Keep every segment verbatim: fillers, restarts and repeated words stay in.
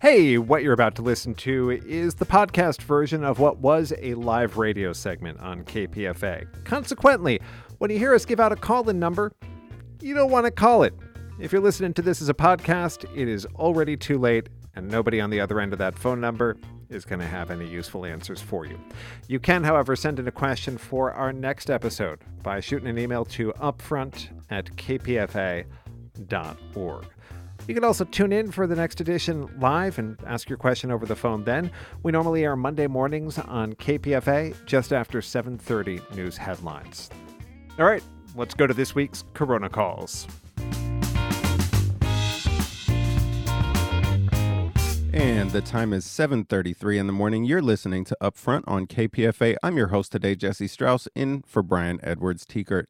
Hey, what you're about to listen to is the podcast version of what was a live radio segment on K P F A. Consequently, when you hear us give out a call-in number, you don't want to call it. If you're listening to this as a podcast, it is already too late, and nobody on the other end of that phone number is going to have any useful answers for you. You can, however, send in a question for our next episode by shooting an email to upfront at k p f a dot org. You can also tune in for the next edition live and ask your question over the phone then. We normally air Monday mornings on K P F A just after seven thirty news headlines. All right, let's go to this week's Corona Calls. And the time is seven thirty-three in the morning. You're listening to Upfront on K P F A. I'm your host today, Jesse Strauss, in for Brian Edwards-Tekert.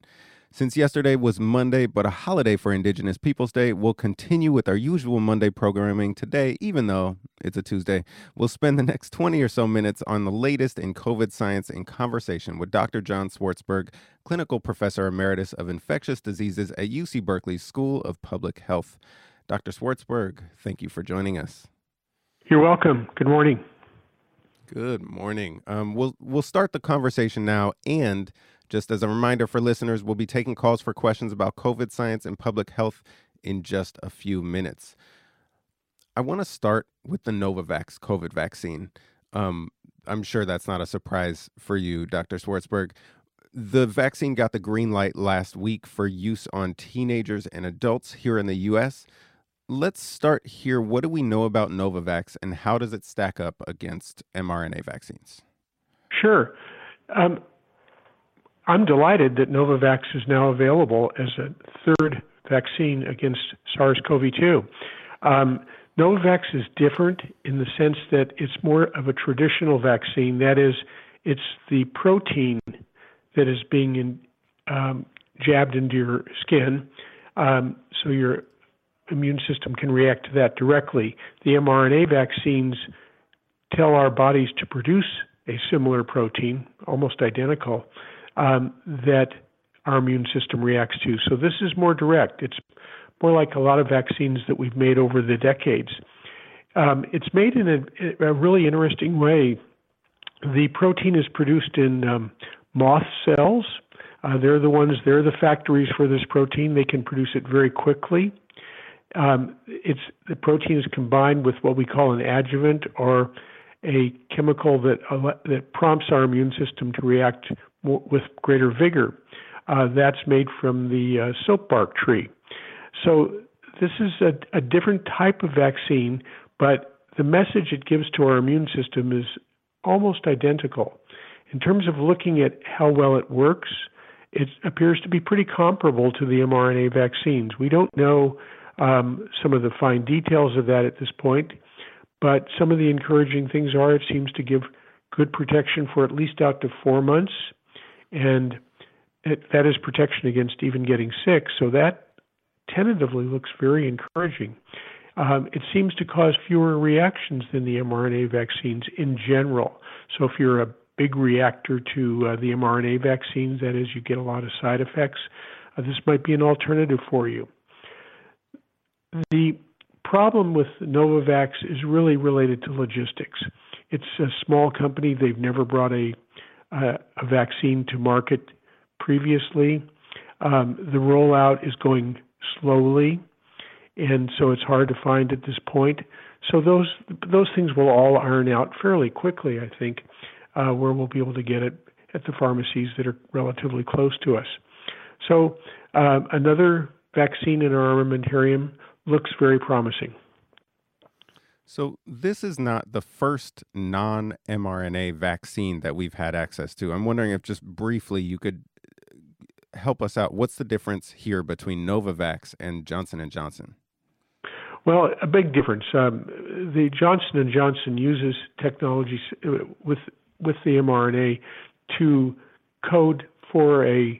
Since yesterday was Monday, but a holiday for Indigenous Peoples Day, we'll continue with our usual Monday programming today, even though it's a Tuesday. We'll spend the next twenty or so minutes on the latest in COVID science in conversation with Doctor John Swartzberg, Clinical Professor Emeritus of Infectious Diseases at U C Berkeley School of Public Health. Doctor Swartzberg, thank you for joining us. You're welcome. Good morning. Good morning. Um, we'll we'll start the conversation now, and just as a reminder for listeners, we'll be taking calls for questions about COVID science and public health in just a few minutes. I want to start with the Novavax COVID vaccine. Um, I'm sure that's not a surprise for you, Doctor Swartzberg. The vaccine got the green light last week for use on teenagers and adults here in the U S. Let's start here. What do we know about Novavax, and how does it stack up against mRNA vaccines? Sure. Um, I'm delighted that Novavax is now available as a third vaccine against SARS-CoV two. Um, Novavax is different in the sense that it's more of a traditional vaccine. That is, it's the protein that is being in, um, jabbed into your skin, um, so your immune system can react to that directly. The mRNA vaccines tell our bodies to produce a similar protein, almost identical, Um, that our immune system reacts to. So this is more direct. It's more like a lot of vaccines that we've made over the decades. Um, it's made in a, a really interesting way. The protein is produced in um, moth cells. Uh, they're the ones, they're the factories for this protein. They can produce it very quickly. Um, it's the protein is combined with what we call an adjuvant, or a chemical that that prompts our immune system to react with greater vigor. Uh, that's made from the uh, soap bark tree. So this is a, a different type of vaccine, but the message it gives to our immune system is almost identical. In terms of looking at how well it works, it appears to be pretty comparable to the mRNA vaccines. We don't know um, some of the fine details of that at this point, but some of the encouraging things are it seems to give good protection for at least out to four months. And it, that is protection against even getting sick. So that tentatively looks very encouraging. Um, it seems to cause fewer reactions than the mRNA vaccines in general. So if you're a big reactor to uh, the mRNA vaccines, that is, you get a lot of side effects, uh, this might be an alternative for you. The problem with Novavax is really related to logistics. It's a small company. They've never brought a Uh, a vaccine to market previously. Um, the rollout is going slowly, and so it's hard to find at this point. So those those things will all iron out fairly quickly, I think, uh, where we'll be able to get it at the pharmacies that are relatively close to us. So uh, another vaccine in our armamentarium looks very promising. So this is not the first non-mRNA vaccine that we've had access to. I'm wondering if just briefly you could help us out. What's the difference here between Novavax and Johnson and Johnson? Well, a big difference. Um, the Johnson and Johnson uses technology with, with the mRNA to code for a,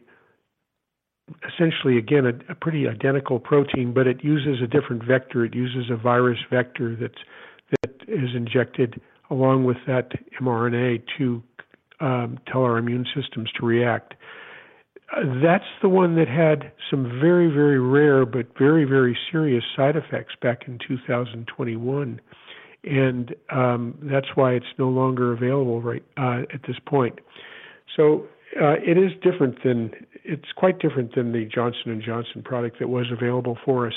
essentially, again, a, a pretty identical protein, but it uses a different vector. It uses a virus vector that's, that is injected along with that mRNA to um, tell our immune systems to react. Uh, that's the one that had some very, very rare but very, very serious side effects back in two thousand twenty-one. and um, that's why it's no longer available right uh, at this point. So uh, it is different than it's quite different than the Johnson and Johnson product that was available for us.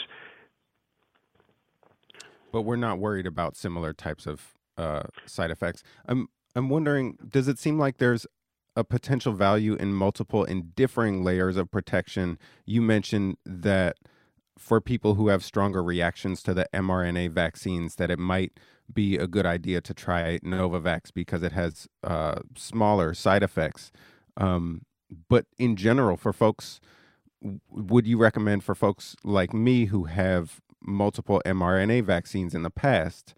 But we're not worried about similar types of uh, side effects. I'm I'm wondering, does it seem like there's a potential value in multiple and differing layers of protection? You mentioned that for people who have stronger reactions to the mRNA vaccines, that it might be a good idea to try Novavax because it has uh, smaller side effects. Um, but in general, for folks, would you recommend for folks like me who have multiple mRNA vaccines in the past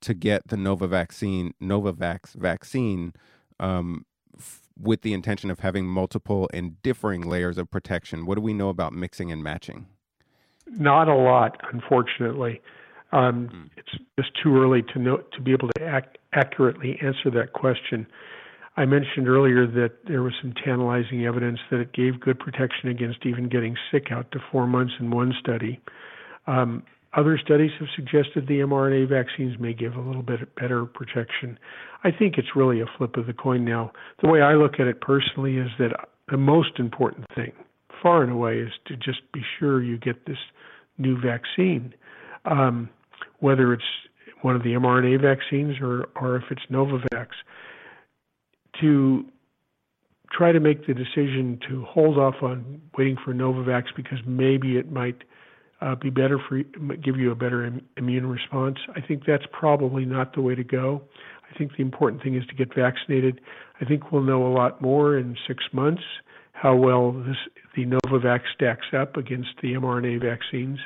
to get the Novavax Novavax vaccine um, f- with the intention of having multiple and differing layers of protection? What do we know about mixing and matching? Not a lot, unfortunately. Um, mm. It's just too early to know to be able to act, accurately answer that question. I mentioned earlier that there was some tantalizing evidence that it gave good protection against even getting sick out to four months in one study. Um, Other studies have suggested the mRNA vaccines may give a little bit better protection. I think it's really a flip of the coin now. The way I look at it personally is that the most important thing, far and away, is to just be sure you get this new vaccine, um, whether it's one of the mRNA vaccines or, or if it's Novavax. To try to make the decision to hold off on waiting for Novavax because maybe it might Uh, be better for give you a better im- immune response. I think that's probably not the way to go. I think the important thing is to get vaccinated. I think we'll know a lot more in six months how well this the Novavax stacks up against the mRNA vaccines.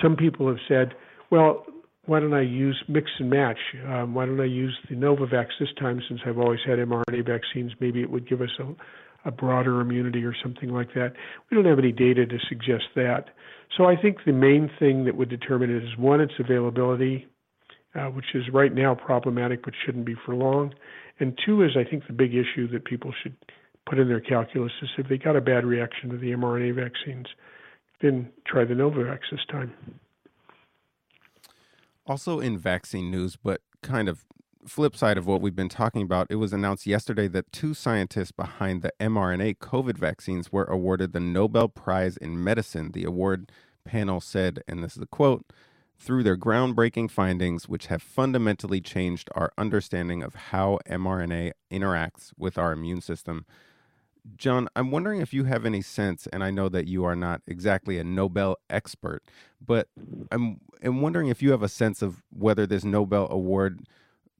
Some people have said, well, why don't I use mix and match? Um, why don't I use the Novavax this time since I've always had mRNA vaccines? Maybe it would give us a a broader immunity or something like that. We don't have any data to suggest that. So I think the main thing that would determine it is, one, its availability, uh, which is right now problematic but shouldn't be for long. And two is, I think, the big issue that people should put in their calculus is if they got a bad reaction to the mRNA vaccines, then try the Novavax this time. Also in vaccine news, but kind of flip side of what we've been talking about, it was announced yesterday that two scientists behind the mRNA COVID vaccines were awarded the Nobel Prize in Medicine. The award panel said, and this is a quote, "Through their groundbreaking findings, which have fundamentally changed our understanding of how mRNA interacts with our immune system." John, I'm wondering if you have any sense, and I know that you are not exactly a Nobel expert, but I'm, I'm wondering if you have a sense of whether this Nobel award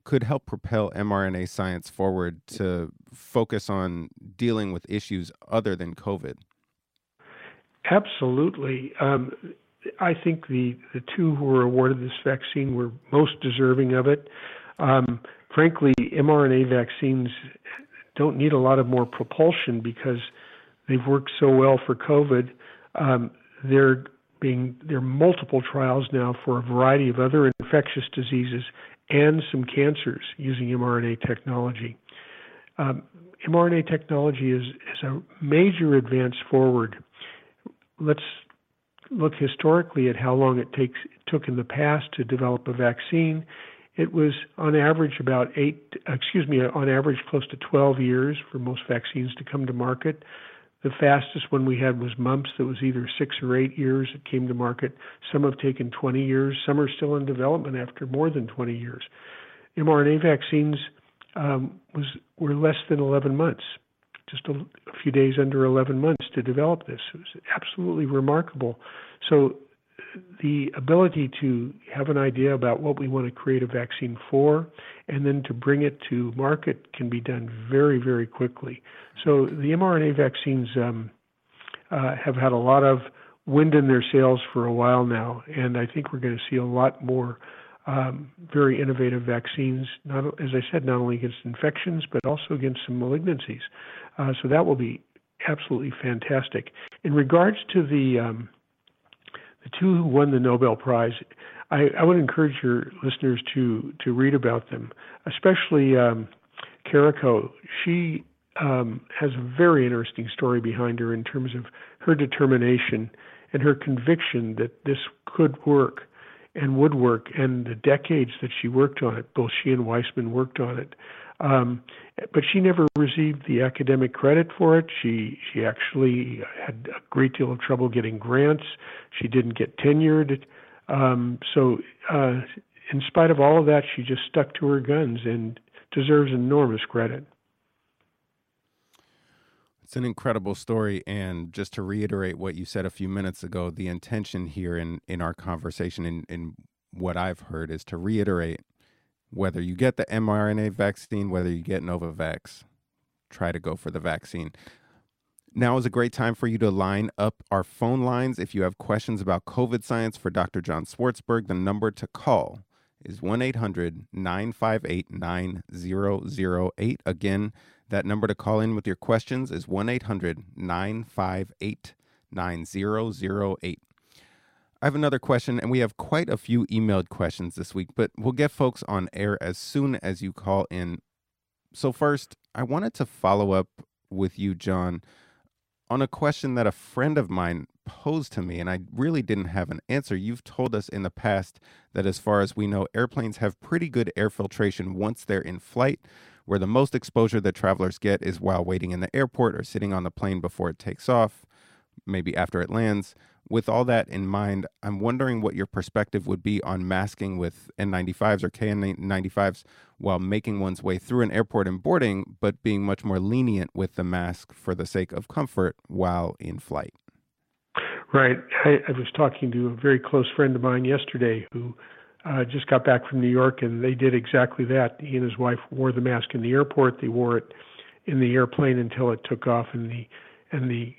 could help propel mRNA science forward to focus on dealing with issues other than COVID. Absolutely. Um, I think the, the two who were awarded this vaccine were most deserving of it. Um, frankly, mRNA vaccines don't need a lot of more propulsion because they've worked so well for COVID. Um, they're being, there are multiple trials now for a variety of other infectious diseases and some cancers using mRNA technology. Um, mRNA technology is, is a major advance forward. Let's look historically at how long it takes it took in the past to develop a vaccine. It was on average about eight, excuse me, on average close to twelve years for most vaccines to come to market. The fastest one we had was mumps. That was either six or eight years it came to market. Some have taken twenty years. Some are still in development after more than twenty years. mRNA vaccines um, was were less than eleven months, just a, a few days under eleven months to develop this. It was absolutely remarkable. So the ability to have an idea about what we want to create a vaccine for and then to bring it to market can be done very, very quickly. So the mRNA vaccines um, uh, have had a lot of wind in their sails for a while now, and I think we're going to see a lot more um, very innovative vaccines, not, as I said, not only against infections but also against some malignancies. Uh, so that will be absolutely fantastic. In regards to the um, The two who won the Nobel Prize, I, I would encourage your listeners to to read about them, especially um, Karikó. She um, has a very interesting story behind her in terms of her determination and her conviction that this could work. and would work, and the decades that she worked on it, both she and Weissman worked on it. Um, but she never received the academic credit for it. She she actually had a great deal of trouble getting grants. She didn't get tenured. Um, so uh, in spite of all of that, she just stuck to her guns and deserves enormous credit. It's an incredible story, and just to reiterate what you said a few minutes ago, the intention here in, in our conversation, in, in what I've heard, is to reiterate, whether you get the mRNA vaccine, whether you get Novavax, try to go for the vaccine. Now is a great time for you to line up our phone lines. If you have questions about COVID science for Doctor John Swartzberg, the number to call is one eight hundred nine five eight nine zero zero eight. Again, that number to call in with your questions is one eight hundred nine five eight nine zero zero eight. I have another question, and we have quite a few emailed questions this week, but we'll get folks on air as soon as you call in. So first, I wanted to follow up with you, John, on a question that a friend of mine posed to me, and I really didn't have an answer. You've told us in the past that, as far as we know, airplanes have pretty good air filtration once they're in flight, where the most exposure that travelers get is while waiting in the airport or sitting on the plane before it takes off, maybe after it lands. With all that in mind, I'm wondering what your perspective would be on masking with N ninety-fives or K F ninety-fives while making one's way through an airport and boarding, but being much more lenient with the mask for the sake of comfort while in flight. Right. I, I was talking to a very close friend of mine yesterday who Uh, just got back from New York, and they did exactly that. He and his wife wore the mask in the airport. They wore it in the airplane until it took off, and the and the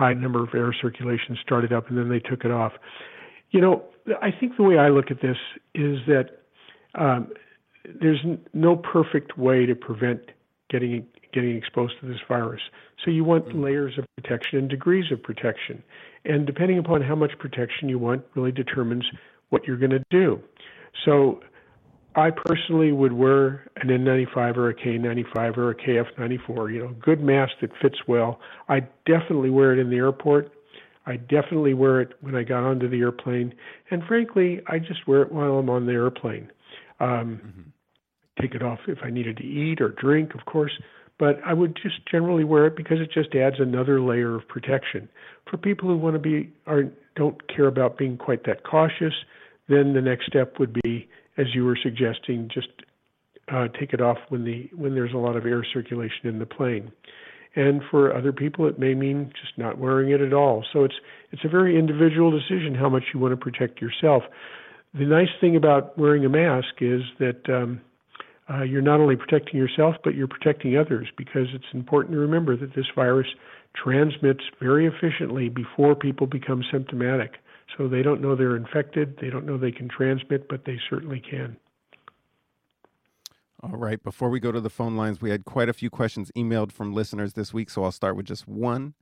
high number of air circulation started up, and then they took it off. You know, I think the way I look at this is that um, there's no perfect way to prevent getting getting exposed to this virus. So you want mm-hmm. layers of protection and degrees of protection, and depending upon how much protection you want, really determines what you're going to do. So I personally would wear an N ninety-five or a K ninety-five or a K F ninety-four, you know, good mask that fits well. I definitely wear it in the airport. I definitely wear it when I got onto the airplane. And frankly, I just wear it while I'm on the airplane. Um, mm-hmm. Take it off if I needed to eat or drink, of course. But I would just generally wear it because it just adds another layer of protection. For people who want to be or don't care about being quite that cautious, then the next step would be, as you were suggesting, just uh, take it off when the when there's a lot of air circulation in the plane. And for other people, it may mean just not wearing it at all. So it's it's a very individual decision how much you want to protect yourself. The nice thing about wearing a mask is that um, uh, you're not only protecting yourself, but you're protecting others, because it's important to remember that this virus transmits very efficiently before people become symptomatic. So they don't know they're infected. They don't know they can transmit, but they certainly can. All right. Before we go to the phone lines, we had quite a few questions emailed from listeners this week, so I'll start with just one.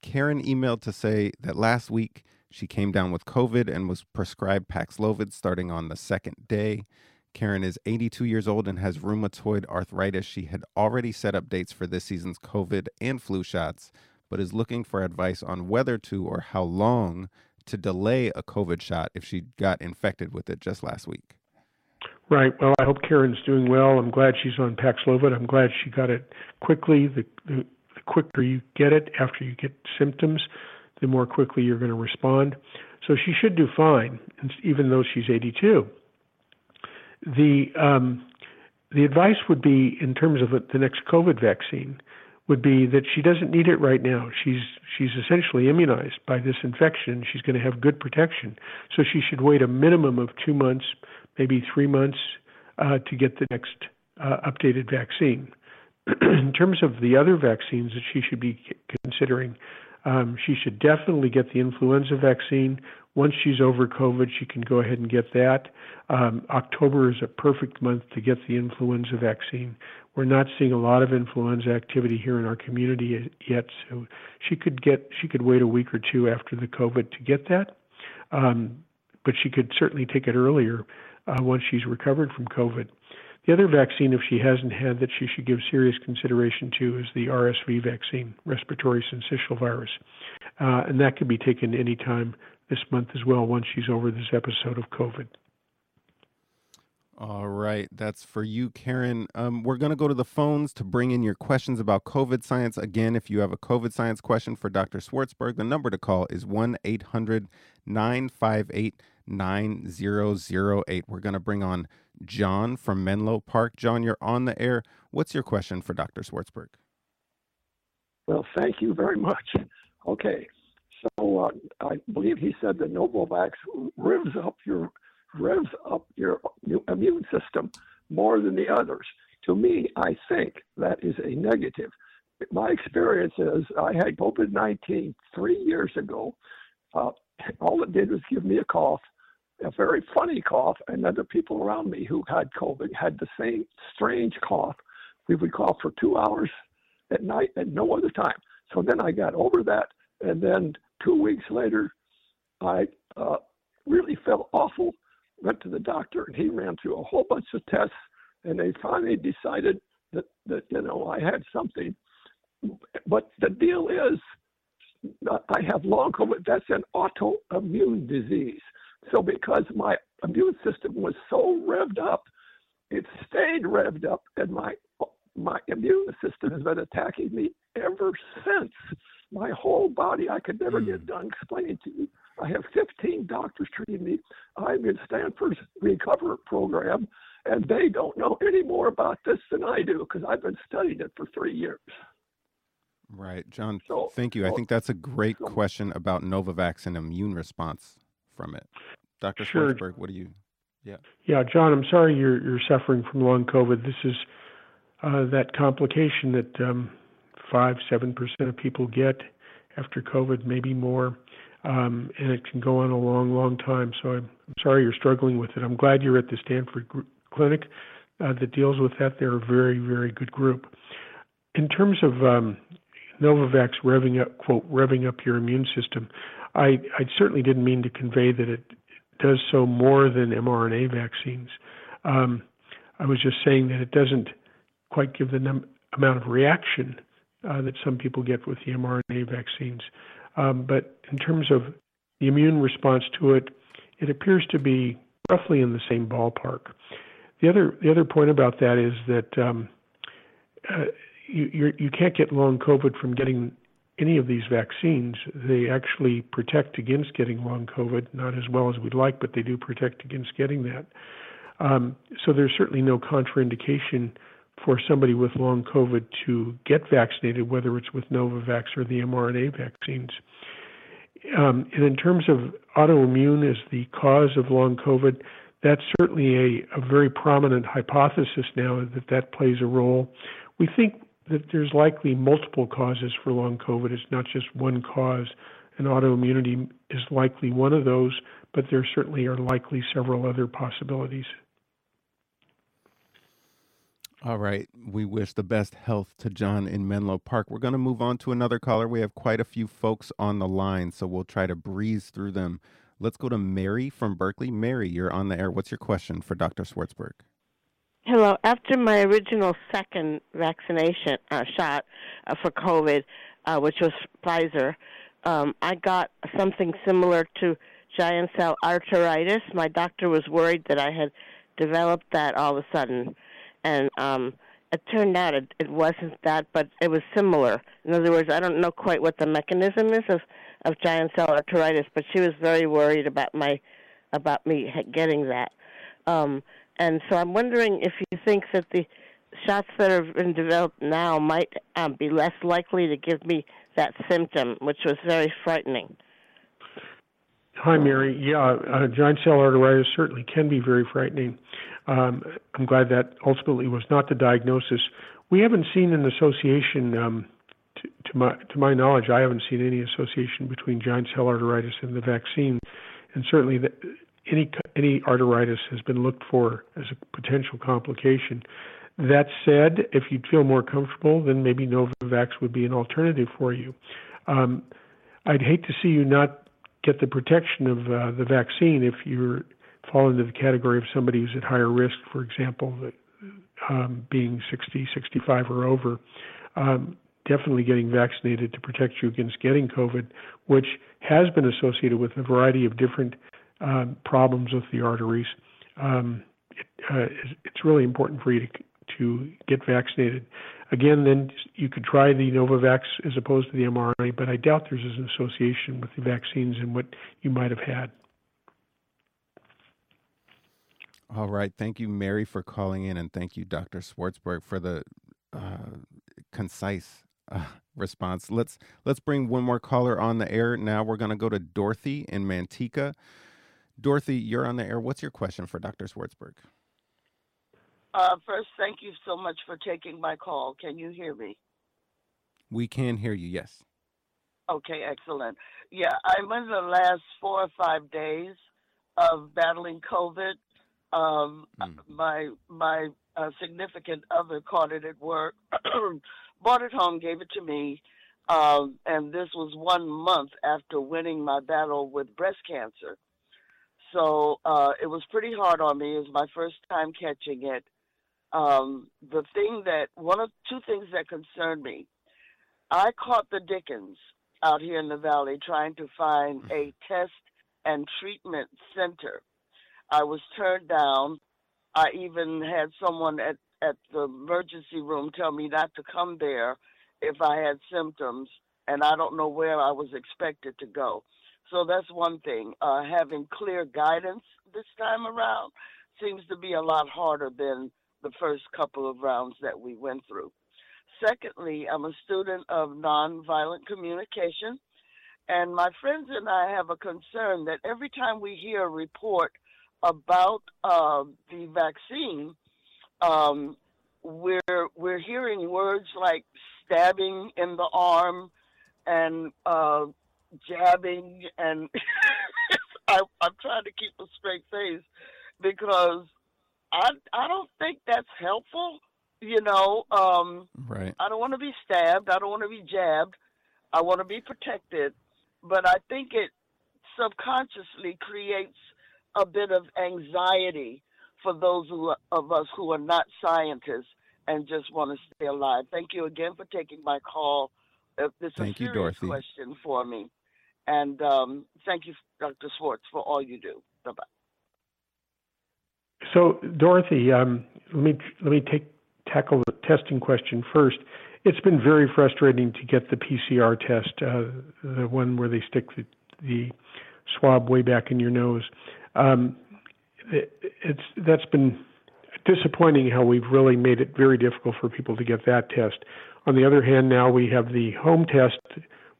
Karen emailed to say that last week she came down with COVID and was prescribed Paxlovid starting on the second day. Karen is eighty-two years old and has rheumatoid arthritis. She had already set up dates for this season's COVID and flu shots, but is looking for advice on whether to or how long to delay a COVID shot if she got infected with it just last week. Right. Well, I hope Karen's doing well. I'm glad she's on Paxlovid. I'm glad she got it quickly. The, the, the quicker you get it after you get symptoms, the more quickly you're going to respond. So she should do fine, even though she's eighty-two. The um, the advice would be, in terms of the next COVID vaccine, would be that she doesn't need it right now. She's she's essentially immunized by this infection. She's going to have good protection. So she should wait a minimum of two months, maybe three months, uh, to get the next uh, updated vaccine. In terms of the other vaccines that she should be considering, um, she should definitely get the influenza vaccine. Once she's over COVID, she can go ahead and get that. Um, October is a perfect month to get the influenza vaccine. We're not seeing a lot of influenza activity here in our community yet, so she could get she could wait a week or two after the COVID to get that. Um, but she could certainly take it earlier uh, once she's recovered from COVID. The other vaccine, if she hasn't had, that she should give serious consideration to is the R S V vaccine, respiratory syncytial virus, uh, and that could be taken any time this month as well, once she's over this episode of COVID. All right. That's for you, Karen. Um, we're going to go to the phones to bring in your questions about COVID science. Again, if you have a COVID science question for Doctor Swartzberg, the number to call is one eight hundred nine five eight nine zero zero eight. We're going to bring on John from Menlo Park. John, you're on the air. What's your question for Doctor Swartzberg? Well, thank you very much. Okay. So uh, I believe he said that Novavax revs up your revs up your immune system more than the others. To me, I think that is a negative. My experience is I had COVID nineteen three years ago. Uh, all it did was give me a cough, a very funny cough, and other people around me who had COVID had the same strange cough. We would cough for two hours at night and no other time. So then I got over that, and then two weeks later, I uh, really felt awful. Went to the doctor, and he ran through a whole bunch of tests, and they finally decided that, that you know, I had something. But the deal is, I have long COVID. That's an autoimmune disease. So because my immune system was so revved up, it stayed revved up, and my my immune system has been attacking me ever since. My whole body, I could never mm. get done explaining to you. I have fifteen doctors treating me. I'm in Stanford's Recover program, and they don't know any more about this than I do because I've been studying it for three years. Right. John, so, thank you. So, I think that's a great so, question about Novavax and immune response from it. Doctor Sure. Swartzberg, what do you... Yeah, Yeah, John, I'm sorry you're, you're suffering from long COVID. This is uh, that complication that um, five, seven percent of people get after COVID, maybe more. Um, and it can go on a long, long time. So I'm, I'm sorry you're struggling with it. I'm glad you're at the Stanford group, clinic uh, that deals with that. They're a very, very good group. In terms of um, Novavax revving up, quote, revving up your immune system, I, I certainly didn't mean to convey that it does so more than mRNA vaccines. Um, I was just saying that it doesn't quite give the num- amount of reaction uh, that some people get with the mRNA vaccines. Um, but in terms of the immune response to it, it appears to be roughly in the same ballpark. The other the other point about that is that um, uh, you you're, you can't get long COVID from getting any of these vaccines. They actually protect against getting long COVID, not as well as we'd like, but they do protect against getting that. Um, so there's certainly no contraindication for somebody with long COVID to get vaccinated, whether it's with Novavax or the mRNA vaccines. Um, and in terms of autoimmune as the cause of long COVID, that's certainly a, a very prominent hypothesis now that that plays a role. We think that there's likely multiple causes for long COVID. It's not just one cause, and autoimmunity is likely one of those, but there certainly are likely several other possibilities. All right. We wish the best health to John in Menlo Park. We're going to move on to another caller. We have quite a few folks on the line, so we'll try to breeze through them. Let's go to Mary from Berkeley. Mary, you're on the air. What's your question for Doctor Swartzberg? Hello. After my original second vaccination uh, shot uh, for COVID, uh, which was Pfizer, um, I got something similar to giant cell arteritis. My doctor was worried that I had developed that all of a sudden. And um, it turned out it, it wasn't that, but it was similar. In other words, I don't know quite what the mechanism is of, of giant cell arteritis, but she was very worried about my about me getting that. Um, and so I'm wondering if you think that the shots that have been developed now might um, be less likely to give me that symptom, which was very frightening. Hi, Mary. Yeah, uh, giant cell arteritis certainly can be very frightening. Um, I'm glad that ultimately was not the diagnosis. We haven't seen an association, um, to, to my to my knowledge, I haven't seen any association between giant cell arteritis and the vaccine. And certainly the, any any arteritis has been looked for as a potential complication. That said, if you feel more comfortable, then maybe Novavax would be an alternative for you. Um, I'd hate to see you not get the protection of uh, the vaccine if you fall into the category of somebody who's at higher risk, for example, that, um, being sixty, sixty-five or over. Um, definitely getting vaccinated to protect you against getting COVID, which has been associated with a variety of different uh, problems with the arteries. Um, it, uh, it's really important for you to, to get vaccinated. Again, then you could try the Novavax as opposed to the mRNA, but I doubt there's an association with the vaccines and what you might have had. All right. Thank you, Mary, for calling in, and thank you, Doctor Swartzberg, for the uh, concise uh, response. Let's let's bring one more caller on the air. Now we're going to go to Dorothy in Manteca. Dorothy, you're on the air. What's your question for Doctor Swartzberg? Uh, first, thank you so much for taking my call. Can you hear me? We can hear you, yes. Okay, excellent. Yeah, I'm in the last four or five days of battling COVID. Um, mm. My my uh, significant other caught it at work, brought it home, gave it to me, um, and this was one month after winning my battle with breast cancer. So uh, it was pretty hard on me. It was my first time catching it. Um, the thing that, one of two things that concerned me, I caught the Dickens out here in the Valley trying to find mm. a test and treatment center. I was turned down. I even had someone at, at the emergency room tell me not to come there if I had symptoms, and I don't know where I was expected to go. So that's one thing. Uh, having clear guidance this time around seems to be a lot harder than the first couple of rounds that we went through. Secondly, I'm a student of nonviolent communication, and my friends and I have a concern that every time we hear a report about uh, the vaccine, um, we're we're hearing words like stabbing in the arm and uh, jabbing, and I, I'm trying to keep a straight face because I I don't think that's helpful. You know, um, right? I don't want to be stabbed. I don't want to be jabbed. I want to be protected, but I think it subconsciously creates a bit of anxiety for those who, of us who are not scientists and just want to stay alive. Thank you again for taking my call. It's a thank serious you, Dorothy. Question for me. And um, thank you, Doctor Swartz, for all you do. Bye-bye. So, Dorothy, um, let me let me take tackle the testing question first. It's been very frustrating to get the P C R test, uh, the one where they stick the, the swab way back in your nose. Um, it, it's that's been disappointing how we've really made it very difficult for people to get that test. On the other hand, now we have the home test,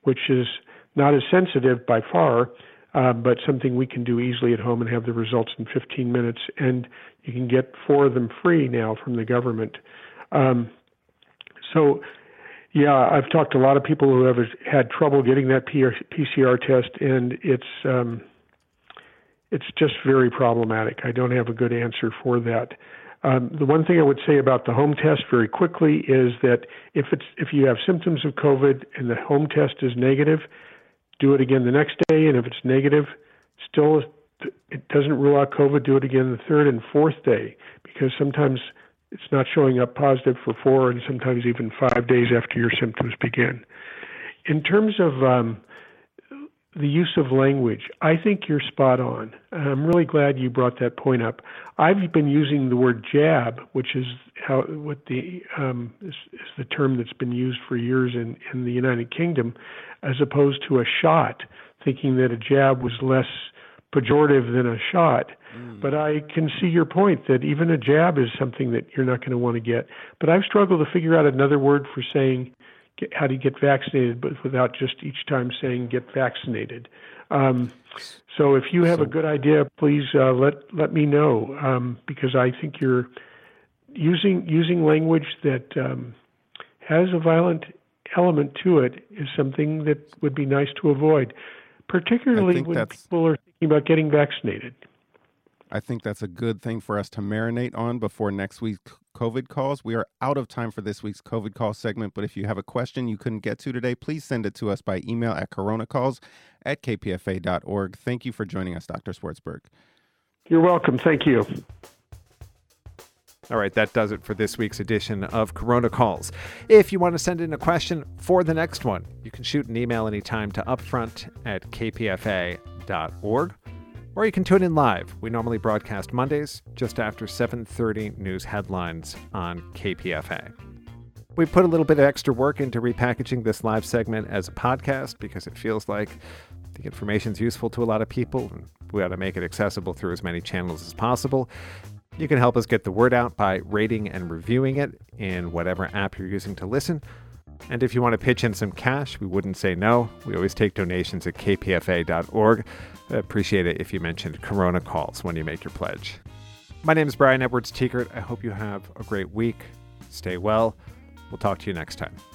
which is not as sensitive by far, uh, but something we can do easily at home and have the results in fifteen minutes, and you can get four of them free now from the government. Um, so, yeah, I've talked to a lot of people who have had trouble getting that P C R test, and it's... Um, It's just very problematic. I don't have a good answer for that. Um, the one thing I would say about the home test very quickly is that if it's if you have symptoms of COVID and the home test is negative, do it again the next day. And if it's negative, still it doesn't rule out COVID, do it again the third and fourth day, because sometimes it's not showing up positive for four and sometimes even five days after your symptoms begin. In terms of... Um, the use of language, I think you're spot on. I'm really glad you brought that point up. I've been using the word jab, which is how what the um, is, is the term that's been used for years in, in the United Kingdom, as opposed to a shot, thinking that a jab was less pejorative than a shot. Mm. But I can see your point that even a jab is something that you're not going to want to get. But I've struggled to figure out another word for saying Get, how to get vaccinated, but without just each time saying get vaccinated. Um, so if you have so, a good idea, please uh, let let me know, um, because I think you're using using language that um, has a violent element to it is something that would be nice to avoid, particularly when people are thinking about getting vaccinated. I think that's a good thing for us to marinate on before next week's COVID calls. We are out of time for this week's COVID call segment, but if you have a question you couldn't get to today, please send it to us by email at corona calls at k p f a dot org. Thank you for joining us, Doctor Swartzberg. You're welcome. Thank you. All right, that does it for this week's edition of Corona Calls. If you want to send in a question for the next one, you can shoot an email anytime to upfront at k p f a dot org, or you can tune in live. We normally broadcast Mondays just after seven thirty news headlines on K P F A. We put a little bit of extra work into repackaging this live segment as a podcast because it feels like the information's useful to a lot of people, and we ought to make it accessible through as many channels as possible. You can help us get the word out by rating and reviewing it in whatever app you're using to listen. And if you want to pitch in some cash, we wouldn't say no. We always take donations at k p f a dot org. I appreciate it if you mentioned Corona Calls when you make your pledge. My name is Brian Edwards-Tekert. I hope you have a great week. Stay well. We'll talk to you next time.